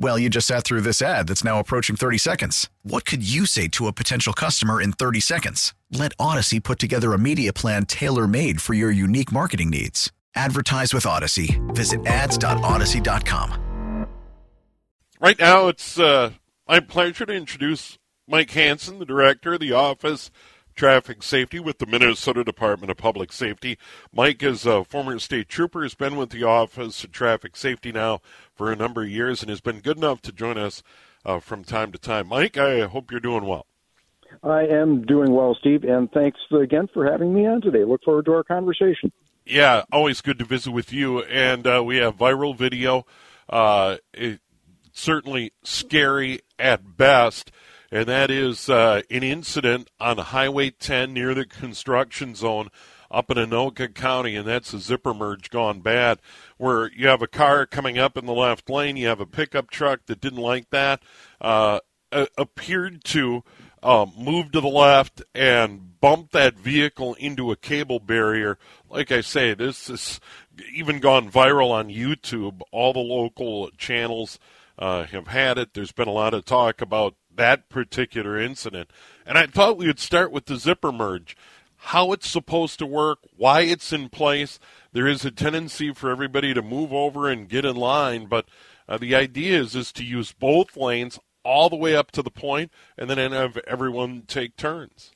Well, you just sat through this ad that's now approaching 30 seconds. What could you say to a potential customer in 30 seconds? Let Odyssey put together a media plan tailor-made for your unique marketing needs. Advertise with Odyssey. Visit ads.odyssey.com. Right now, it's my pleasure to introduce Mike Hanson, the director of the Office of Traffic Safety with the Minnesota Department of Public Safety. Mike is a former state trooper, has been with the Office of Traffic Safety now for a number of years, and has been good enough to join us from time to time. Mike, I hope you're doing well. I am doing well, Steve, and thanks again for having me on today. Look forward to our conversation. Yeah, always good to visit with you. And we have viral video. It's certainly scary at best, and that is an incident on Highway 10 near the construction zone up in Anoka County, and that's a zipper merge gone bad, where you have a car coming up in the left lane, you have a pickup truck that didn't like that, appeared to move to the left and bump that vehicle into a cable barrier. Like I say, this has even gone viral on YouTube. All the local channels have had it. There's been a lot of talk about that particular incident. And I thought we would start with the zipper merge, how it's supposed to work, why it's in place. There is a tendency for everybody to move over and get in line, but the idea is to use both lanes all the way up to the point, and then have everyone take turns.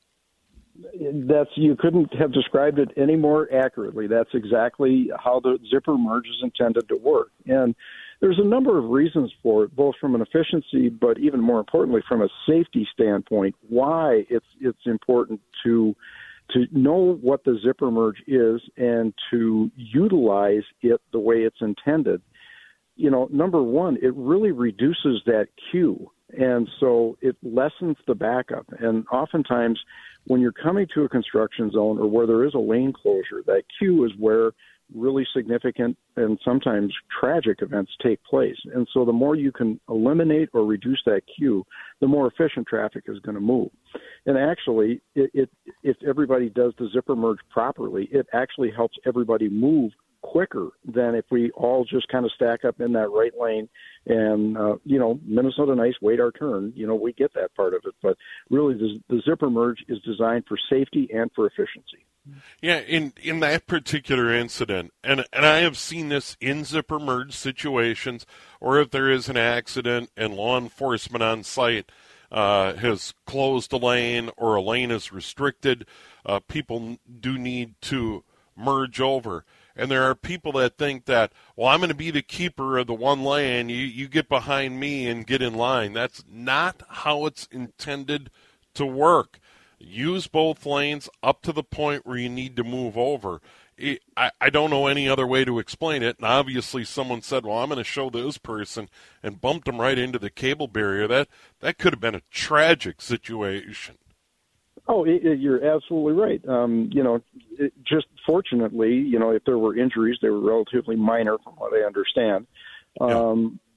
You couldn't have described it any more accurately. That's exactly how the zipper merge is intended to work. And there's a number of reasons for it, both from an efficiency, but even more importantly, from a safety standpoint, why it's important to know what the zipper merge is and to utilize it the way it's intended. You know, number one, it really reduces that queue. And so it lessens the backup. And oftentimes when you're coming to a construction zone or where there is a lane closure, that queue is where really significant and sometimes tragic events take place. And so the more you can eliminate or reduce that queue, the more efficient traffic is going to move. And actually, if everybody does the zipper merge properly, it actually helps everybody move quicker than if we all just kind of stack up in that right lane and, Minnesota nice, wait our turn. You know, we get that part of it. But really, the zipper merge is designed for safety and for efficiency. Yeah, in that particular incident, and I have seen this in zipper merge situations, or if there is an accident and law enforcement on site has closed a lane or a lane is restricted, people do need to merge over. And there are people that think that, well, I'm going to be the keeper of the one lane. You get behind me and get in line. That's not how it's intended to work. Use both lanes up to the point where you need to move over. I don't know any other way to explain it. And obviously someone said, well, I'm going to show this person, and bumped them right into the cable barrier. That could have been a tragic situation. Oh, you're absolutely right. Just fortunately, if there were injuries, they were relatively minor from what I understand. Yeah.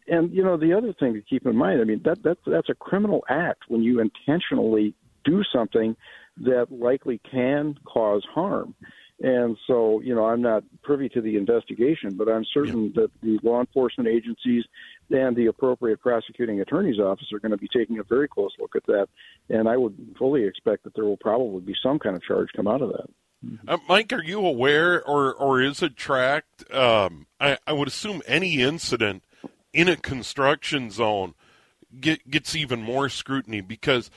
And, the other thing to keep in mind, I mean, that's a criminal act when you intentionally do something that likely can cause harm. And so, I'm not privy to the investigation, but I'm certain that the law enforcement agencies and the appropriate prosecuting attorney's office are going to be taking a very close look at that. And I would fully expect that there will probably be some kind of charge come out of that. Mike, are you aware or is it tracked? I would assume any incident in a construction zone gets even more scrutiny because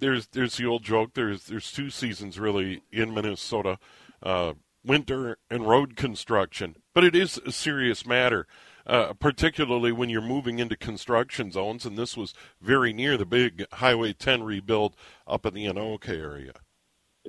there's the old joke. There's two seasons really in Minnesota, winter and road construction. But it is a serious matter, particularly when you're moving into construction zones. And this was very near the big Highway 10 rebuild up in the Anoka area.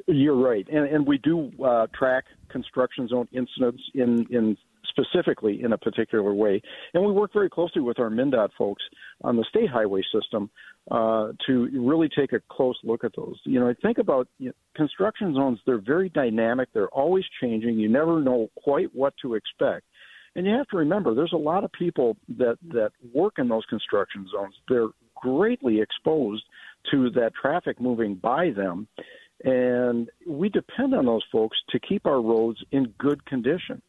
You're right, and we do track construction zone incidents in specifically in a particular way, and we work very closely with our MnDOT folks on the state highway system to really take a close look at those. You know, I think about construction zones; they're very dynamic. They're always changing. You never know quite what to expect, and you have to remember there's a lot of people that work in those construction zones. They're greatly exposed to that traffic moving by them. And we depend on those folks to keep our roads in good condition.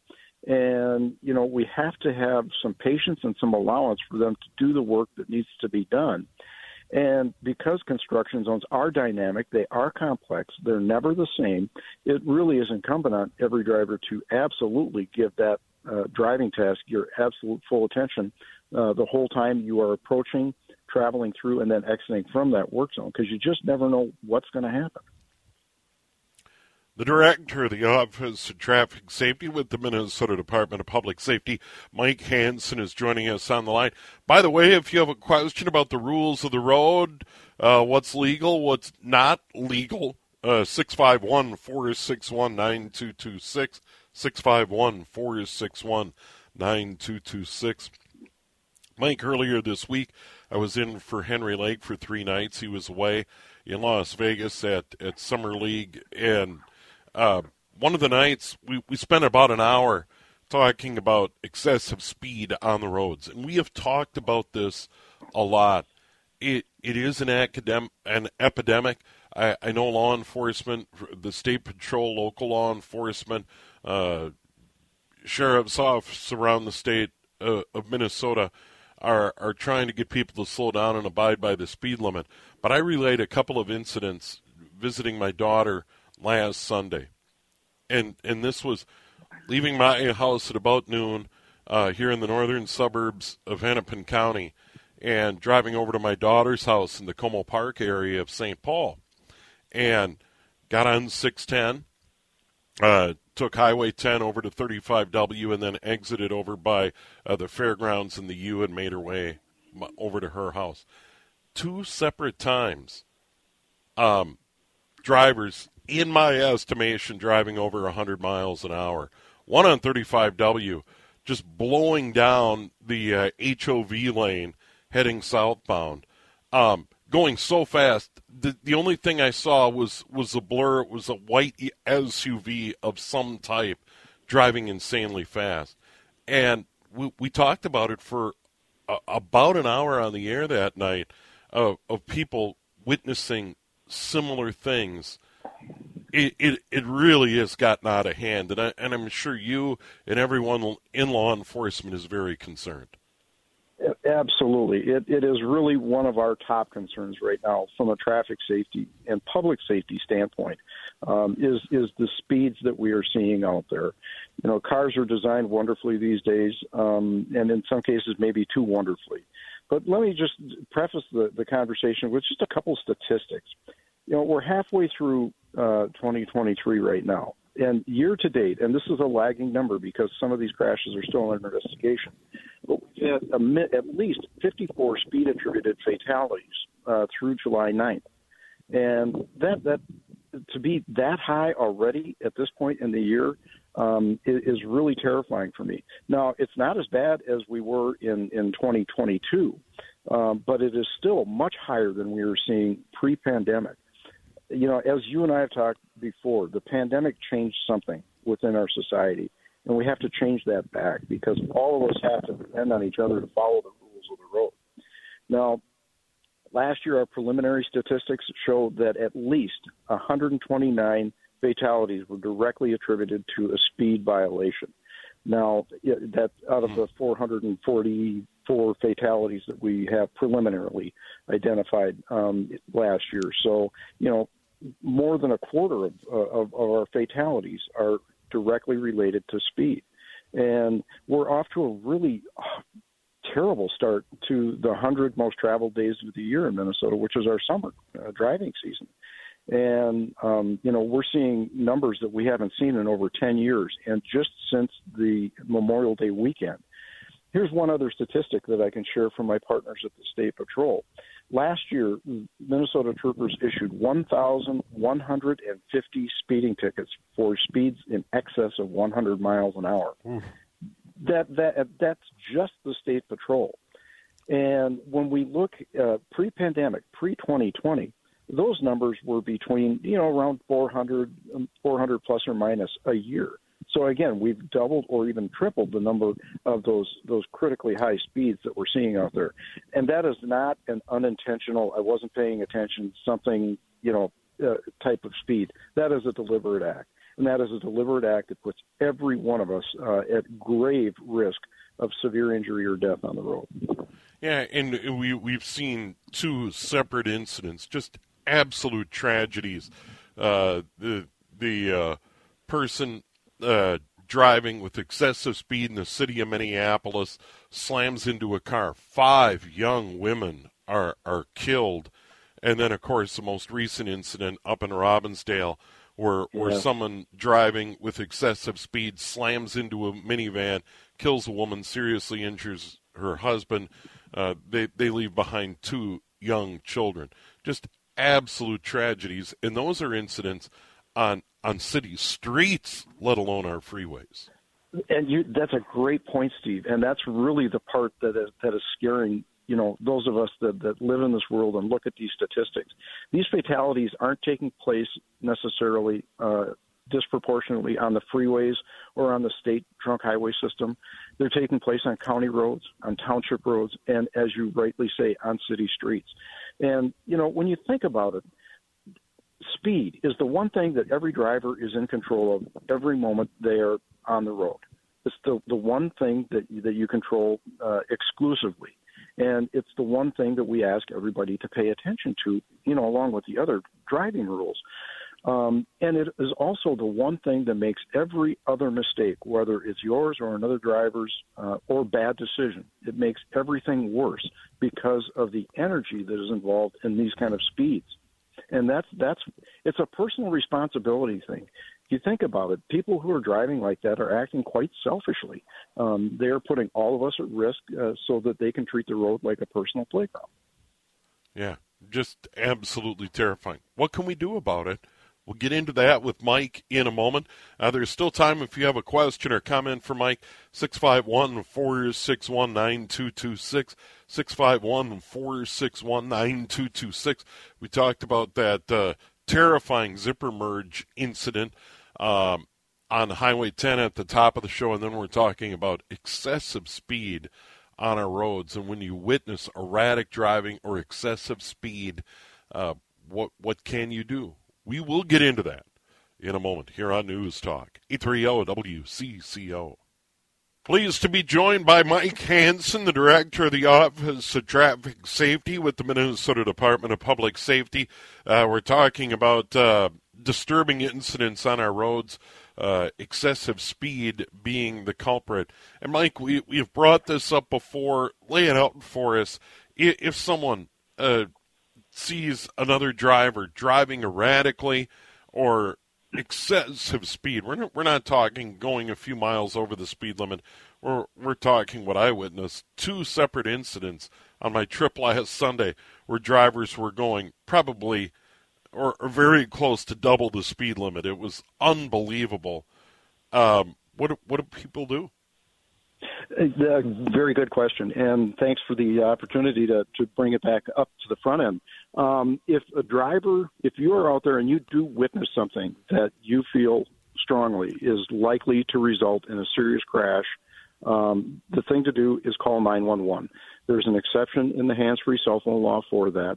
And, you know, we have to have some patience and some allowance for them to do the work that needs to be done. And because construction zones are dynamic, they are complex, they're never the same, it really is incumbent on every driver to absolutely give that driving task your absolute full attention the whole time you are approaching, traveling through, and then exiting from that work zone, because you just never know what's going to happen. The director of the Office of Traffic Safety with the Minnesota Department of Public Safety, Mike Hanson, is joining us on the line. By the way, if you have a question about the rules of the road, what's legal, what's not legal, 651-461-9226, 651-461-9226. Mike, earlier this week, I was in for Henry Lake for 3 nights. He was away in Las Vegas at Summer League, and one of the nights, we spent about an hour talking about excessive speed on the roads. And we have talked about this a lot. It is an epidemic. I know law enforcement, the state patrol, local law enforcement, sheriff's office around the state of Minnesota are trying to get people to slow down and abide by the speed limit. But I relayed a couple of incidents visiting my daughter last Sunday, and this was leaving my house at about noon here in the northern suburbs of Hennepin County and driving over to my daughter's house in the Como Park area of St. Paul, and got on 610, took Highway 10 over to 35W, and then exited over by the fairgrounds in the U and made her way over to her house. 2 separate times, drivers, in my estimation, driving over 100 miles an hour. One on 35W, just blowing down the HOV lane, heading southbound, going so fast. The only thing I saw was a blur. It was a white SUV of some type driving insanely fast. And we talked about it for about an hour on the air that night of people witnessing similar things. It really has gotten out of hand, and I'm sure you and everyone in law enforcement is very concerned. Absolutely. It is really one of our top concerns right now from a traffic safety and public safety standpoint, is the speeds that we are seeing out there. You know, cars are designed wonderfully these days, and in some cases maybe too wonderfully. But let me just preface the conversation with just a couple statistics. You know, we're halfway through 2023 right now, and year to date, and this is a lagging number because some of these crashes are still under investigation, but we've had at least 54 speed-attributed fatalities through July 9th. And that to be that high already at this point in the year is really terrifying for me. Now, it's not as bad as we were in 2022, but it is still much higher than we were seeing pre-pandemic. You know, as you and I have talked before, the pandemic changed something within our society, and we have to change that back because all of us have to depend on each other to follow the rules of the road. Now, last year, our preliminary statistics showed that at least 129 fatalities were directly attributed to a speed violation. Now, that out of the 444 fatalities that we have preliminarily identified last year. So, you know, more than a quarter of our fatalities are directly related to speed. And we're off to a really terrible start to the 100 most traveled days of the year in Minnesota, which is our summer driving season. And, you know, we're seeing numbers that we haven't seen in over 10 years, and just since the Memorial Day weekend. Here's one other statistic that I can share from my partners at the State Patrol. Last year, Minnesota troopers issued 1,150 speeding tickets for speeds in excess of 100 miles an hour. That's just the State Patrol. And when we look pre-pandemic, pre-2020, those numbers were between, you know, around 400 plus or minus a year. So, again, we've doubled or even tripled the number of those critically high speeds that we're seeing out there. And that is not an unintentional, I wasn't paying attention, something, you know, type of speed. That is a deliberate act. And that is a deliberate act that puts every one of us at grave risk of severe injury or death on the road. Yeah, and we've seen two separate incidents, just absolute tragedies. The person driving with excessive speed in the city of Minneapolis slams into a car. 5 young women are killed. And then, of course, the most recent incident up in Robbinsdale where someone driving with excessive speed slams into a minivan, kills a woman, seriously injures her husband. They leave behind 2 young children. Just absolute tragedies. And those are incidents on city streets, let alone our freeways. And that's a great point, Steve. And that's really the part that is scaring, you know, those of us that live in this world and look at these statistics. These fatalities aren't taking place necessarily disproportionately on the freeways or on the state trunk highway system. They're taking place on county roads, on township roads, and as you rightly say, on city streets. And, you know, when you think about it, speed is the one thing that every driver is in control of every moment they are on the road. It's the one thing that you control exclusively. And it's the one thing that we ask everybody to pay attention to, you know, along with the other driving rules. And it is also the one thing that makes every other mistake, whether it's yours or another driver's or bad decision, it makes everything worse because of the energy that is involved in these kind of speeds. And it's a personal responsibility thing. If you think about it, people who are driving like that are acting quite selfishly. They are putting all of us at risk so that they can treat the road like a personal playground. Yeah, just absolutely terrifying. What can we do about it? We'll get into that with Mike in a moment. There's still time if you have a question or comment for Mike, 651-461-9226, 651-461-9226. We talked about that terrifying zipper merge incident on Highway 10 at the top of the show, and then we're talking about excessive speed on our roads. And when you witness erratic driving or excessive speed, what can you do? We will get into that in a moment here on News Talk 830 WCCO. Pleased to be joined by Mike Hanson, the director of the Office of Traffic Safety with the Minnesota Department of Public Safety. We're talking about disturbing incidents on our roads, excessive speed being the culprit. And, Mike, we've brought this up before. Lay it out for us. If someone sees another driver driving erratically or excessive speed. We're not talking going a few miles over the speed limit. We're talking what I witnessed, 2 separate incidents on my trip last Sunday where drivers were going probably or very close to double the speed limit. It was unbelievable. What do people do? Very good question, and thanks for the opportunity to bring it back up to the front end. If you are out there and you do witness something that you feel strongly is likely to result in a serious crash, the thing to do is call 911. There's an exception in the hands-free cell phone law for that.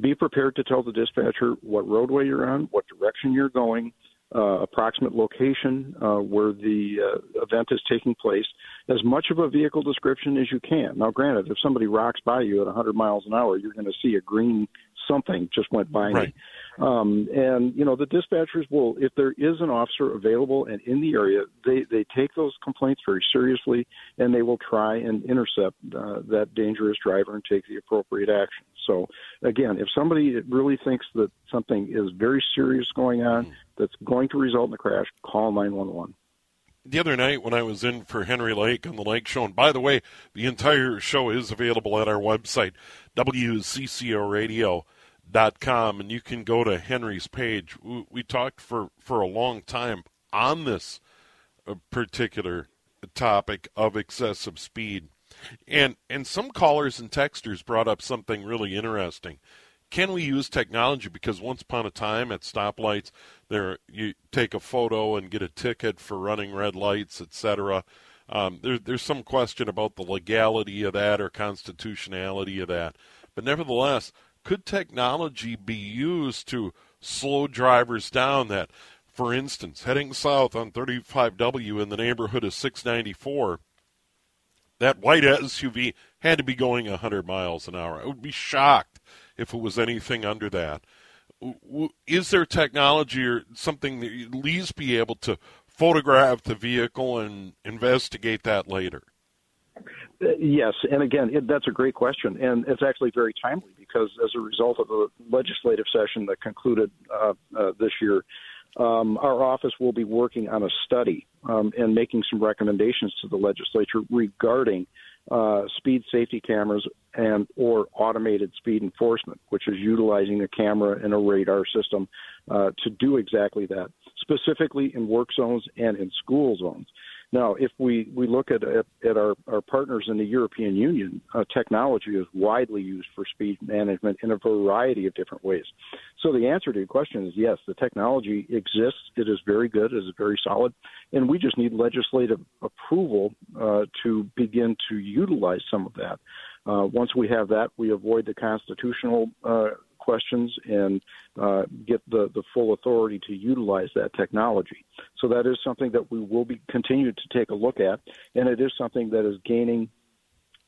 Be prepared to tell the dispatcher what roadway you're on, what direction you're going, approximate location where the event is taking place, as much of a vehicle description as you can. Now, granted, if somebody rocks by you at 100 miles an hour, you're going to see a green something just went by me. And, you know, the dispatchers will, if there is an officer available and in the area, they take those complaints very seriously, and they will try and intercept that dangerous driver and take the appropriate action. So, again, if somebody really thinks that something is very serious going on that's going to result in a crash, call 911. The other night when I was in for Henry Lake on the Lake Show, and by the way, the entire show is available at our website, WCCOradio.com, and you can go to Henry's page. We talked for a long time on this particular topic of excessive speed. And some callers and texters brought up something really interesting. Can we use technology? Because once upon a time at stoplights, there you take a photo and get a ticket for running red lights, etc. There's some question about the legality of that or constitutionality of that. But nevertheless, could technology be used to slow drivers down that, for instance, heading south on 35W in the neighborhood of 694, that white SUV had to be going 100 miles an hour. I would be shocked if it was anything under that. Is there technology or something that you at least be able to photograph the vehicle and investigate that later? Yes, and again, that's a great question, and it's actually very timely because as a result of the legislative session that concluded this year, our office will be working on a study and making some recommendations to the legislature regarding speed safety cameras and or automated speed enforcement, which is utilizing a camera and a radar system to do exactly that, specifically in work zones and in school zones. Now, if we look at our partners in the European Union, technology is widely used for speed management in a variety of different ways. So the answer to your question is yes, the technology exists. It is very good. It is very solid. And we just need legislative approval to begin to utilize some of that. Once we have that, we avoid the constitutional questions and get the full authority to utilize that technology. So that is something that we will be continue to take a look at, and it is something that is gaining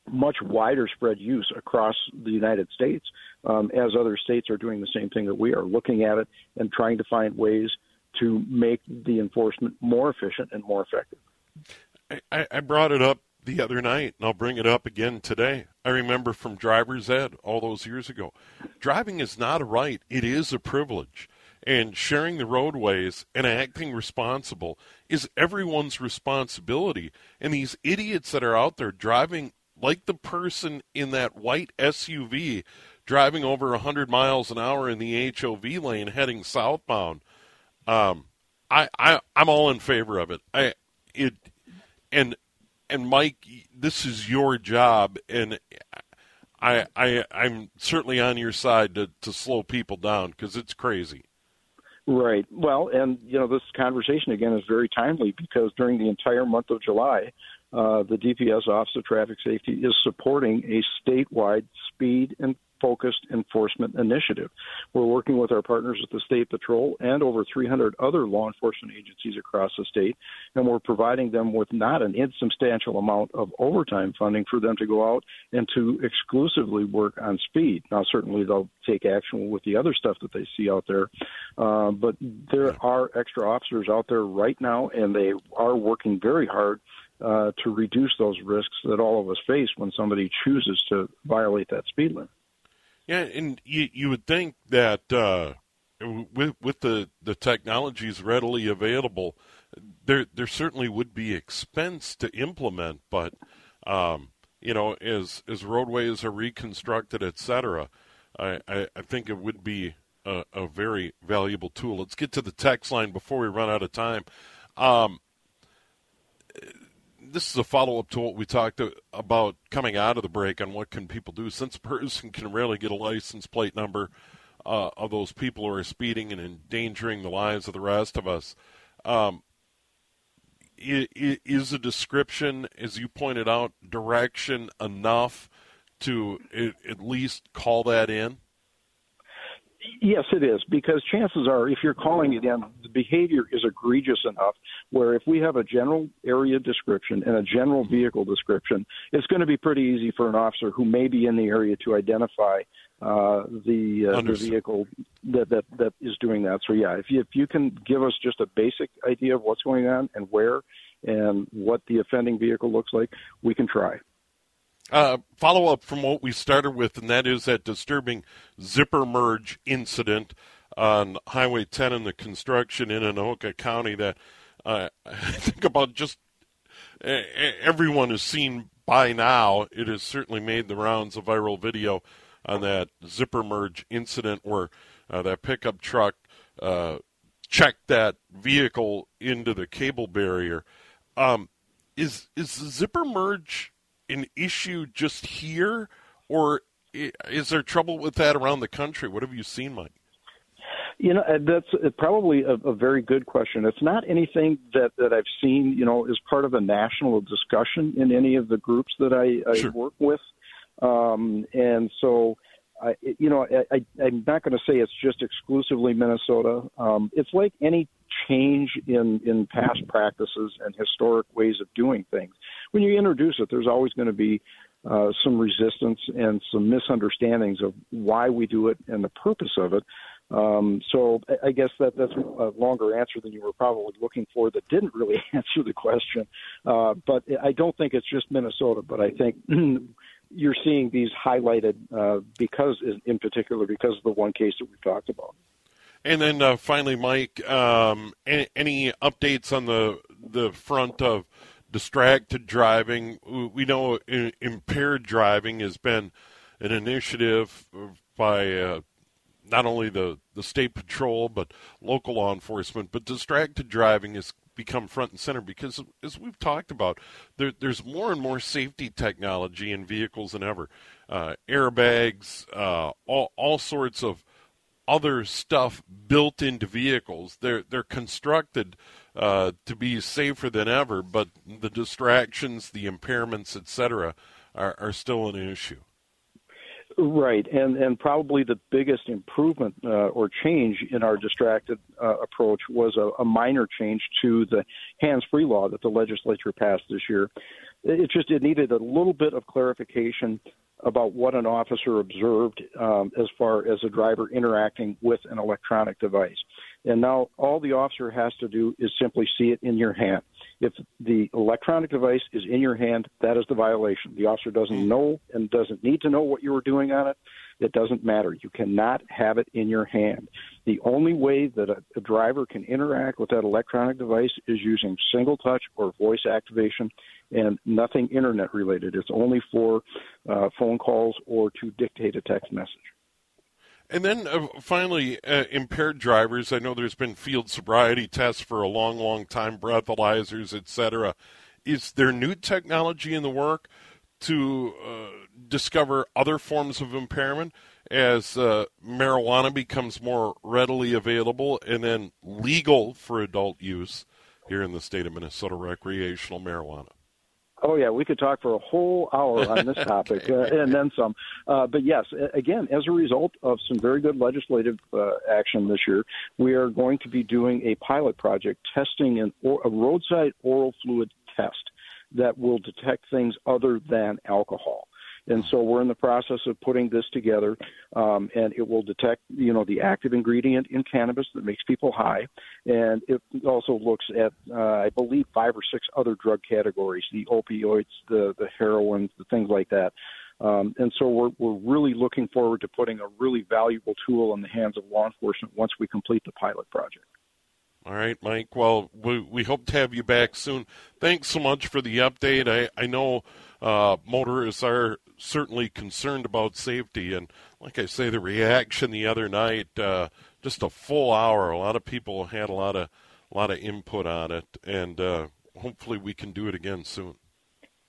much wider spread use across the United States as other states are doing the same thing that we are, looking at it and trying to find ways to make the enforcement more efficient and more effective. I brought it up the other night, and I'll bring it up again today. I remember from driver's ed all those years ago, driving is not a right, it is a privilege. And sharing the roadways and acting responsible is everyone's responsibility. And these idiots that are out there driving like the person in that white SUV driving over 100 miles an hour in the HOV lane heading southbound, I'm all in favor of it. And Mike, this is your job, and I'm certainly on your side to slow people down because it's crazy. Right. Well, and, you know, this conversation, again, is very timely because during the entire month of July, the DPS Office of Traffic Safety is supporting a statewide speed and focused enforcement initiative. We're working with our partners at the State Patrol and over 300 other law enforcement agencies across the state, and we're providing them with not an insubstantial amount of overtime funding for them to go out and to exclusively work on speed. Now, certainly they'll take action with the other stuff that they see out there, but there are extra officers out there right now, and they are working very hard to reduce those risks that all of us face when somebody chooses to violate that speed limit. Yeah, and you would think that with the technologies readily available, there certainly would be expense to implement. But you know, as roadways are reconstructed, etc., I think it would be a very valuable tool. Let's get to the text line before we run out of time. This is a follow-up to what we talked about coming out of the break on what can people do. Since a person can rarely get a license plate number of those people who are speeding and endangering the lives of the rest of us, is a description, as you pointed out, direction enough to at least call that in? Yes, it is, because chances are, if you're calling it in, the behavior is egregious enough where if we have a general area description and a general vehicle description, it's going to be pretty easy for an officer who may be in the area to identify the vehicle that is doing that. So, yeah, if you can give us just a basic idea of what's going on and where and what the offending vehicle looks like, we can try. Follow up from what we started with, and that is that disturbing zipper merge incident on Highway 10 and the construction in Anoka County that I think about just everyone has seen by now. It has certainly made the rounds, of viral video on that zipper merge incident where that pickup truck checked that vehicle into the cable barrier. Is the zipper merge an issue just here, or is there trouble with that around the country? What have you seen, Mike? You know, that's probably a very good question. It's not anything that I've seen, you know, as part of a national discussion in any of the groups that I Sure. work with. And so, I'm not going to say it's just exclusively Minnesota. It's like any change in past practices and historic ways of doing things. When you introduce it, there's always going to be some resistance and some misunderstandings of why we do it and the purpose of it. So I guess that's a longer answer than you were probably looking for that didn't really answer the question. But I don't think it's just Minnesota, but I think you're seeing these highlighted because of the one case that we talked about. And then finally, Mike, any updates on the front of distracted driving? We know impaired driving has been an initiative by not only the state patrol but local law enforcement, but distracted driving has become front and center because, as we've talked about, there's more and more safety technology in vehicles than ever. Airbags, all sorts of other stuff built into vehicles. They're constructed to be safer than ever, but the distractions, the impairments, etc., are still an issue. Right, and probably the biggest improvement or change in our distracted approach was a minor change to the hands-free law that the legislature passed this year. It needed a little bit of clarification about what an officer observed as far as a driver interacting with an electronic device. And now all the officer has to do is simply see it in your hand. If the electronic device is in your hand, that is the violation. The officer doesn't know and doesn't need to know what you were doing on it. It doesn't matter. You cannot have it in your hand. The only way that a driver can interact with that electronic device is using single touch or voice activation, and nothing internet related. It's only for phone calls or to dictate a text message. And then finally, impaired drivers. I know there's been field sobriety tests for a long, long time, breathalyzers, etc. Is there new technology in the work to discover other forms of impairment as marijuana becomes more readily available and then legal for adult use here in the state of Minnesota, recreational marijuana? Oh, yeah, we could talk for a whole hour on this topic and then some. But, yes, again, as a result of some very good legislative action this year, we are going to be doing a pilot project testing a roadside oral fluid test that will detect things other than alcohol. And so we're in the process of putting this together, and it will detect, you know, the active ingredient in cannabis that makes people high. And it also looks at, I believe, 5 or 6 other drug categories, the opioids, the heroin, the things like that. And so we're really looking forward to putting a really valuable tool in the hands of law enforcement once we complete the pilot project. All right, Mike. Well, we hope to have you back soon. Thanks so much for the update. I know motorists are certainly concerned about safety. And like I say, the reaction the other night, just a full hour. A lot of people had a lot of input on it. And hopefully we can do it again soon.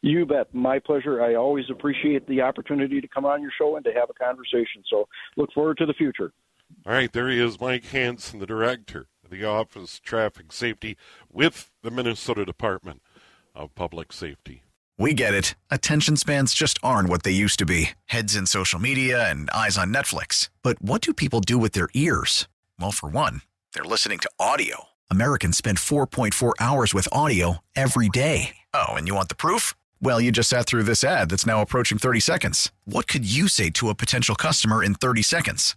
You bet. My pleasure. I always appreciate the opportunity to come on your show and to have a conversation. So look forward to the future. All right. There he is, Mike Hanson, the director, the Office of Traffic Safety with the Minnesota Department of Public Safety. We get it. Attention spans just aren't what they used to be. Heads in social media and eyes on Netflix. But what do people do with their ears? Well, for one, they're listening to audio. Americans spend 4.4 hours with audio every day. Oh, and you want the proof? Well, you just sat through this ad that's now approaching 30 seconds. What could you say to a potential customer in 30 seconds?